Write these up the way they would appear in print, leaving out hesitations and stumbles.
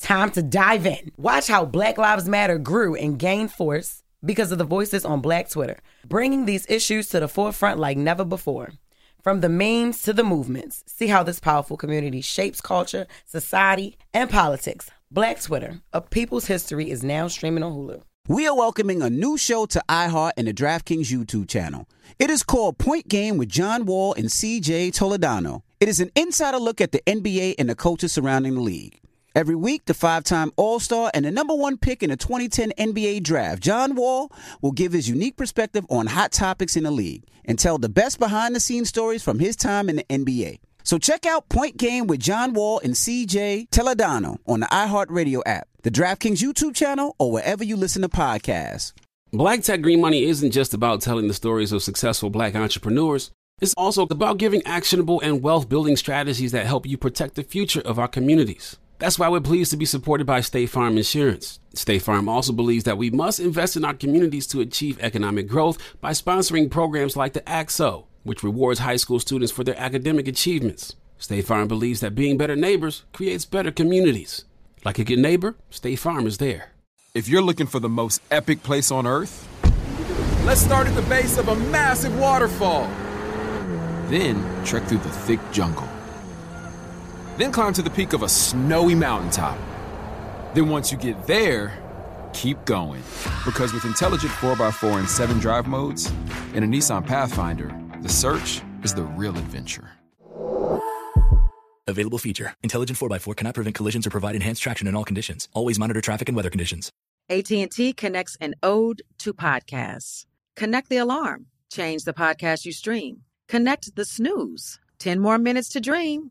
time to dive in. Watch how Black Lives Matter grew and gained force because of the voices on Black Twitter, bringing these issues to the forefront like never before. From the memes to the movements, see how this powerful community shapes culture, society, and politics. Black Twitter, A People's History, is now streaming on Hulu. We are welcoming a new show to iHeart and the DraftKings YouTube channel. It is called Point Game with John Wall and C.J. Toledano. It is an insider look at the NBA and the culture surrounding the league. Every week, the five-time All-Star and the number one pick in the 2010 NBA draft, John Wall, will give his unique perspective on hot topics in the league and tell the best behind-the-scenes stories from his time in the NBA. So check out Point Game with John Wall and CJ Toledano on the iHeartRadio app, the DraftKings YouTube channel, or wherever you listen to podcasts. Black Tech Green Money isn't just about telling the stories of successful Black entrepreneurs. It's also about giving actionable and wealth-building strategies that help you protect the future of our communities. That's why we're pleased to be supported by State Farm Insurance. State Farm also believes that we must invest in our communities to achieve economic growth by sponsoring programs like the AXO, which rewards high school students for their academic achievements. State Farm believes that being better neighbors creates better communities. Like a good neighbor, State Farm is there. If you're looking for the most epic place on earth, let's start at the base of a massive waterfall. Then trek through the thick jungle. Then climb to the peak of a snowy mountaintop. Then once you get there, keep going. Because with intelligent 4x4 and 7 drive modes and a Nissan Pathfinder, the search is the real adventure. Available feature. Intelligent 4x4 cannot prevent collisions or provide enhanced traction in all conditions. Always monitor traffic and weather conditions. AT&T connects an ode to podcasts. Connect the alarm. Change the podcast you stream. Connect the snooze. 10 more minutes to dream.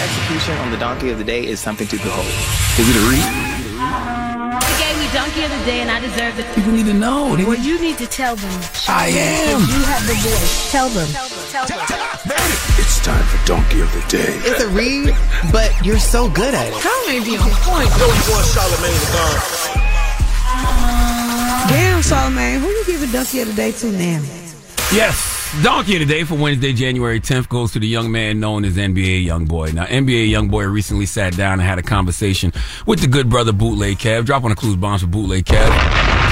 Execution on the donkey of the day is something to behold. Is it a read? They gave me donkey of the day and I deserved it. People need to know. Well, you need to tell them. I am. You have the voice. Tell them. It's time for donkey of the day. It's a read, but you're so good at it. How may be on point? No, you want Charlamagne to go. Damn, Charlamagne. Who you giving donkey of the day to now? Yes. Donkey of the Day for Wednesday, January 10th, goes to the young man known as NBA Youngboy. Now, NBA Youngboy recently sat down and had a conversation with the good brother Bootleg Kev. Drop on the clues bombs for Bootleg Kev.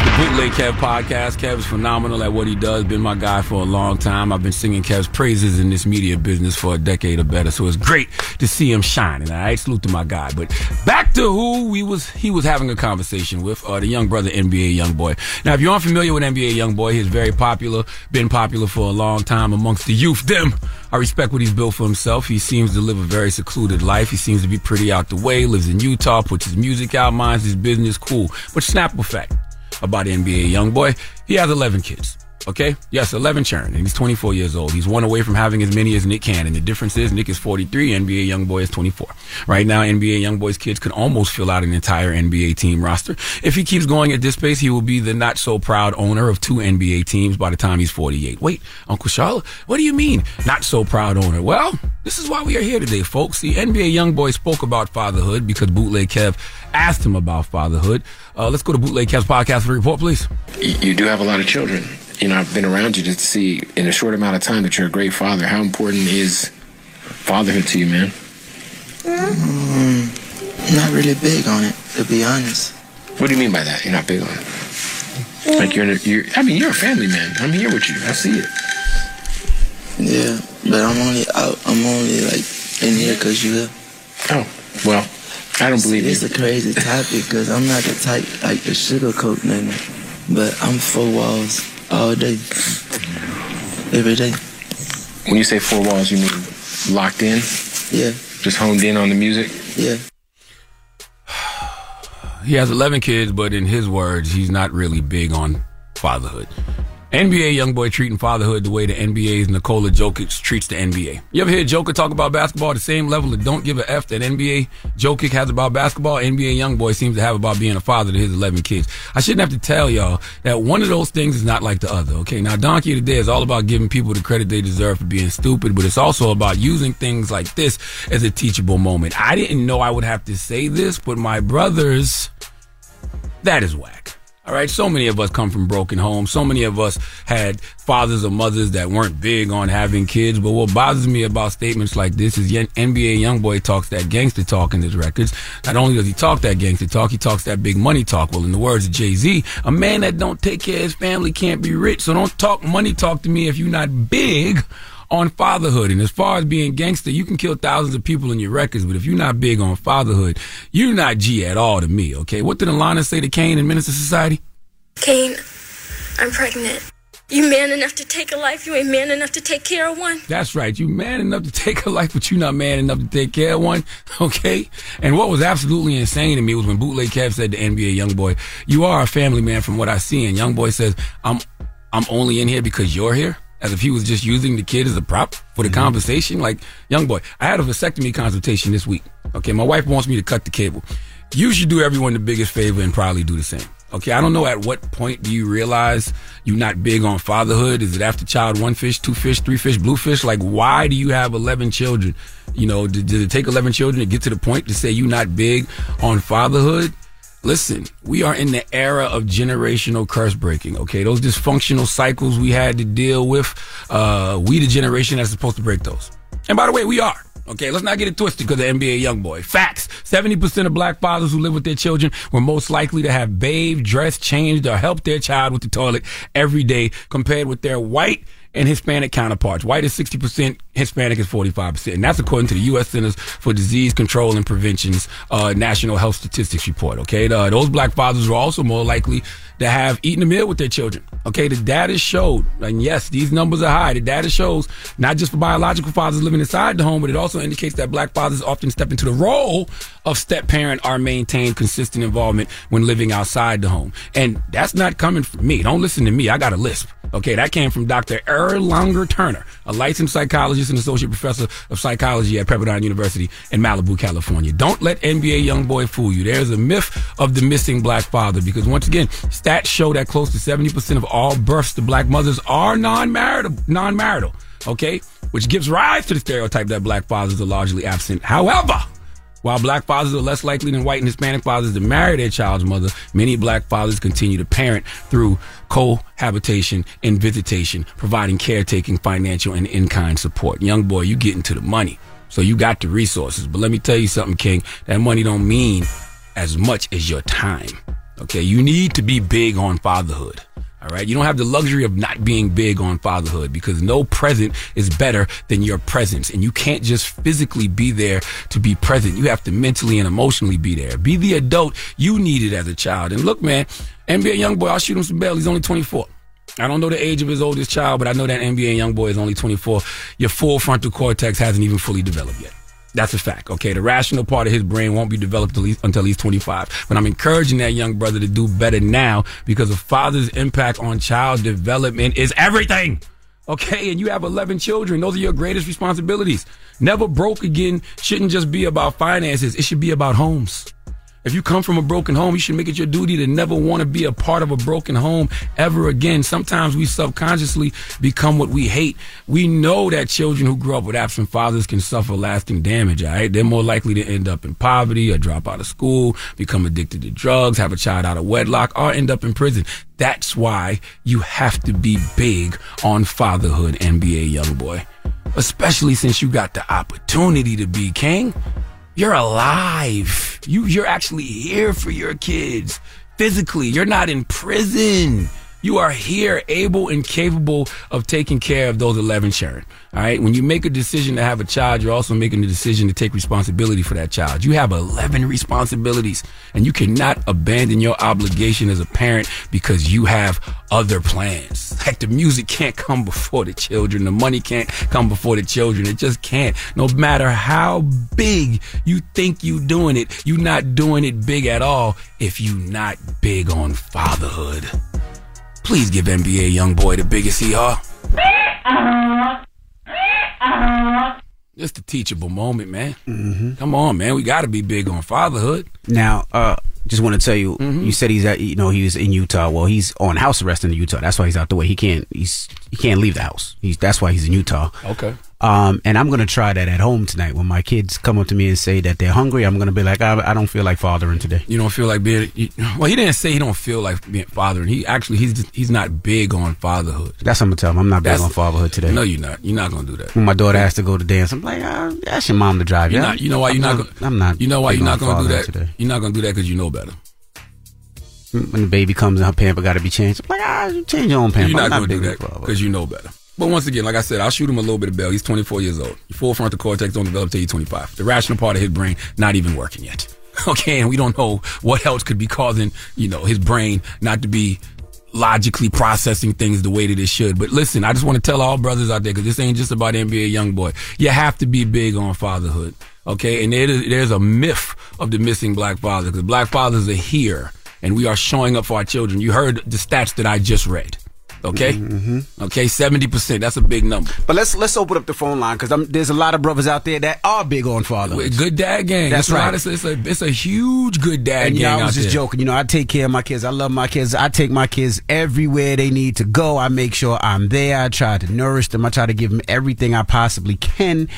The Bootleg Kev podcast. Kev is phenomenal at what he does. Been my guy for a long time. I've been singing Kev's praises in this media business for a decade or better. So it's great to see him shining. I salute to my guy. But back to who he was having a conversation with, the young brother NBA Youngboy. Now, if you aren't familiar with NBA Youngboy, he's very popular. Been popular for a long time amongst the youth. I respect what he's built for himself. He seems to live a very secluded life. He seems to be pretty out the way. Lives in Utah, puts his music out, minds his business, cool. But snap effect about NBA Youngboy, he has 11 kids. Okay? Yes, 11 churn. And he's 24 years old. He's one away from having as many as Nick Cannon. The difference is Nick is 43, NBA Youngboy is 24. Right now, NBA Youngboy's kids could almost fill out an entire NBA team roster. If he keeps going at this pace, he will be the not-so-proud owner of 2 NBA teams by the time he's 48. Wait, Uncle Charlotte, what do you mean, not-so-proud owner? Well, this is why we are here today, folks. See, NBA Youngboy spoke about fatherhood because Bootleg Kev asked him about fatherhood. Let's go to Bootleg Kev's podcast for a report, please. You do have a lot of children. You know, I've been around you to see in a short amount of time that you're a great father. How important is fatherhood to you, man? Not really big on it, to be honest. What do you mean by that? You're not big on it? Like you're a family man. I'm here with you. I see it. Yeah, but I'm only like in here because you're here. Oh, well, I don't believe you. It's a crazy topic because I'm not the type like to sugarcoat nothing, but I'm 4 walls all day. every day. When you say four walls, you mean locked in? Yeah. Just honed in on the music? Yeah. He has 11 kids, but in his words, he's not really big on fatherhood. NBA YoungBoy treating fatherhood the way the NBA's Nikola Jokic treats the NBA. You ever hear Jokic talk about basketball at the same level of don't give a F that NBA Jokic has about basketball? NBA YoungBoy seems to have about being a father to his 11 kids. I shouldn't have to tell y'all that one of those things is not like the other, okay? Now, Donkey of the Day is all about giving people the credit they deserve for being stupid, but it's also about using things like this as a teachable moment. I didn't know I would have to say this, but my brothers, that is whack. All right, so many of us come from broken homes. So many of us had fathers or mothers that weren't big on having kids. But what bothers me about statements like this is NBA YoungBoy talks that gangster talk in his records. Not only does he talk that gangster talk, he talks that big money talk. Well, in the words of Jay-Z, a man that don't take care of his family can't be rich. So don't talk money talk to me if you're not big on fatherhood. And as far as being gangster, you can kill thousands of people in your records, but if you're not big on fatherhood, you're not G at all to me, okay? What did Alanis say to Kane in Menace II Society? Kane, I'm pregnant. You man enough to take a life, you ain't man enough to take care of one. That's right. You man enough to take a life, but you not man enough to take care of one, okay? And what was absolutely insane to me was when Bootleg Kev said to NBA YoungBoy, you are a family man from what I see. And YoungBoy says, I'm only in here because you're here. As if he was just using the kid as a prop for the conversation. Like, young boy, I had a vasectomy consultation this week. Okay, my wife wants me to cut the cable. You should do everyone the biggest favor and probably do the same. Okay, I don't know at what point do you realize you're not big on fatherhood? Is it after child one fish, two fish, three fish, blue fish? Like, why do you have 11 children? You know, did it take 11 children to get to the point to say you're not big on fatherhood? Listen, we are in the era of generational curse breaking, okay? Those dysfunctional cycles we had to deal with, we the generation that's supposed to break those. And by the way, we are, okay? Let's not get it twisted because of NBA YoungBoy. Facts, 70% of black fathers who live with their children were most likely to have bathed, dressed, changed, or helped their child with the toilet every day compared with their white and Hispanic counterparts. White is 60%, Hispanic is 45%. And that's according to the U.S. Centers for Disease Control and Prevention's National Health Statistics Report, okay? Those black fathers were also more likely to have eaten a meal with their children, okay? The data showed, and yes, these numbers are high, the data shows not just for biological fathers living inside the home, but it also indicates that black fathers often step into the role of step-parent or maintain consistent involvement when living outside the home. And that's not coming from me. Don't listen to me. I got a lisp, okay? That came from Dr. Erlanger Turner, a licensed psychologist and associate professor of psychology at Pepperdine University in Malibu, California. Don't let NBA YoungBoy fool you. There's a myth of the missing black father because, once again, stats show that close to 70% of all births to black mothers are non-marital, okay, which gives rise to the stereotype that black fathers are largely absent. However, while black fathers are less likely than white and Hispanic fathers to marry their child's mother, many black fathers continue to parent through cohabitation and visitation, providing caretaking, financial, and in-kind support. Young boy, you getting to the money, so you got the resources. But let me tell you something, King. That money don't mean as much as your time, okay? You need to be big on fatherhood. All right. You don't have the luxury of not being big on fatherhood because no present is better than your presence. And you can't just physically be there to be present. You have to mentally and emotionally be there. Be the adult you needed as a child. And look, man, NBA YoungBoy, I'll shoot him some bail. He's only 24. I don't know the age of his oldest child, but I know that NBA YoungBoy is only 24. Your full frontal cortex hasn't even fully developed yet. That's a fact, okay? The rational part of his brain won't be developed until he's 25. But I'm encouraging that young brother to do better now because a father's impact on child development is everything, okay? And you have 11 children. Those are your greatest responsibilities. Never broke again shouldn't just be about finances. It should be about homes. If you come from a broken home, you should make it your duty to never want to be a part of a broken home ever again. Sometimes we subconsciously become what we hate. We know that children who grow up with absent fathers can suffer lasting damage, all right? They're more likely to end up in poverty or drop out of school, become addicted to drugs, have a child out of wedlock, or end up in prison. That's why you have to be big on fatherhood, NBA YoungBoy, especially since you got the opportunity to be king. You're alive. You're actually here for your kids. Physically, you're not in prison. You are here, able and capable of taking care of those 11 children. All right. When you make a decision to have a child, you're also making the decision to take responsibility for that child. You have 11 responsibilities, and you cannot abandon your obligation as a parent because you have other plans. Like, the music can't come before the children. The money can't come before the children. It just can't. No matter how big you think you doing it, you're not doing it big at all if you're not big on fatherhood. Please give NBA YoungBoy the biggest ER. Just a teachable moment, man. Mm-hmm. Come on, man. We got to be big on fatherhood. Now, just want to tell you, mm-hmm. you said he's at, you know, he's in Utah. Well, he's on house arrest in Utah. That's why he's out the way. He can't leave the house. That's why he's in Utah. Okay. And I'm gonna try that at home tonight when my kids come up to me and say that they're hungry. I'm gonna be like, I don't feel like fathering today. You don't feel like being? Well, he didn't say he don't feel like being fathering. He actually he's not big on fatherhood. That's what I'm gonna tell him. I'm not big on fatherhood today. No, you're not. You're not gonna do that. When my daughter has to go to dance, I'm like, ask your mom to drive. You're not. You know why you're not? I'm not. You know why you're not gonna do that today? You're not gonna do that because you know better. When the baby comes and her pamper got to be changed, I'm like, you change your own pamper. You're not gonna do that because you know better. But once again, like I said, I'll shoot him a little bit of bail. He's 24 years old. Your full frontal cortex don't develop till you're 25. The rational part of his brain not even working yet. Okay, and we don't know what else could be causing, his brain not to be logically processing things the way that it should. But listen, I just want to tell all brothers out there, because this ain't just about NBA YoungBoy. You have to be big on fatherhood, okay? And there's a myth of the missing black father, because black fathers are here, and we are showing up for our children. You heard the stats that I just read. Okay. Mm-hmm. Okay. 70%. That's a big number. But let's open up the phone line, because there's a lot of brothers out there that are big on fatherhood. Good dad gang. That's right. It's a huge good dad gang. I was just joking. I take care of my kids. I love my kids. I take my kids everywhere they need to go. I make sure I'm there. I try to nourish them. I try to give them everything I possibly can.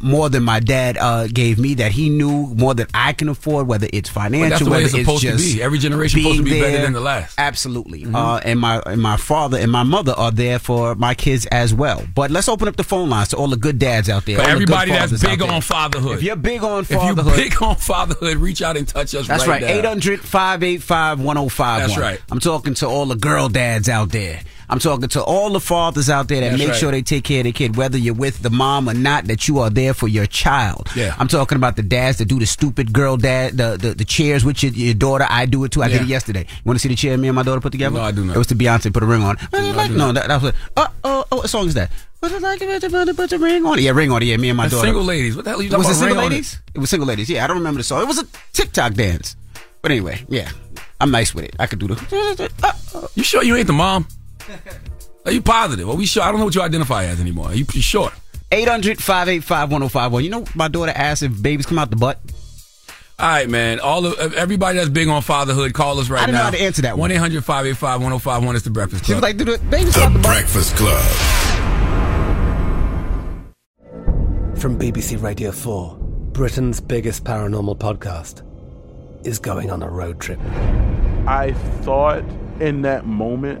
More than my dad gave me, that he knew, more than I can afford, whether it's financial, that's the way whether it's just to be. Every generation supposed to be better than the last. Absolutely. Mm-hmm. And my father and my mother are there for my kids as well. But let's open up the phone lines to all the good dads out there. For everybody that's big on fatherhood. If you're big on fatherhood, reach out and touch us. That's right. 800-585-1051. That's right. I'm talking to all the girl dads out there. I'm talking to all the fathers out there that That's make right. sure they take care of their kid, whether you're with the mom or not, that you are there for your child. Yeah. I'm talking about the dads that do the stupid girl dad, the chairs with your daughter. I do it too. I did it yesterday. You want to see the chair me and my daughter put together? No, I do not. It was to Beyonce, put a ring on. That was what song is that? What did I get to put the ring on? Yeah, ring on it. Yeah, me and my daughter. Single ladies. What the hell are you talking about? Was it Single Ladies? It was Single Ladies. Yeah, I don't remember the song. It was a TikTok dance. But anyway, yeah, I'm nice with it. I could do the. You sure you ain't the mom? Are you positive? Are we sure? I don't know what you identify as anymore. Are you pretty sure? 800-585-1051. My daughter asked if babies come out the butt. All right, man. Everybody that's big on fatherhood, call us right now. I don't know how to answer that one. 1-800-585-1051 is The Breakfast Club. She was like, do the babies come out the butt? The Breakfast Club. From BBC Radio 4, Britain's biggest paranormal podcast is going on a road trip. I thought in that moment,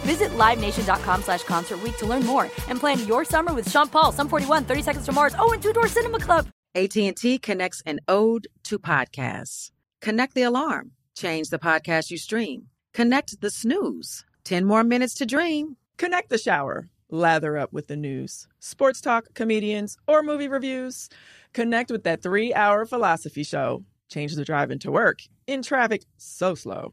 Visit LiveNation.com/Concert Week to learn more and plan your summer with Sean Paul, Sum 41, 30 Seconds to Mars, and 2 Door Cinema Club. AT&T connects an ode to podcasts. Connect the alarm. Change the podcast you stream. Connect the snooze. 10 more minutes to dream. Connect the shower. Lather up with the news, sports talk, comedians, or movie reviews. Connect with that 3-hour philosophy show. Change the drive into work. In traffic, so slow.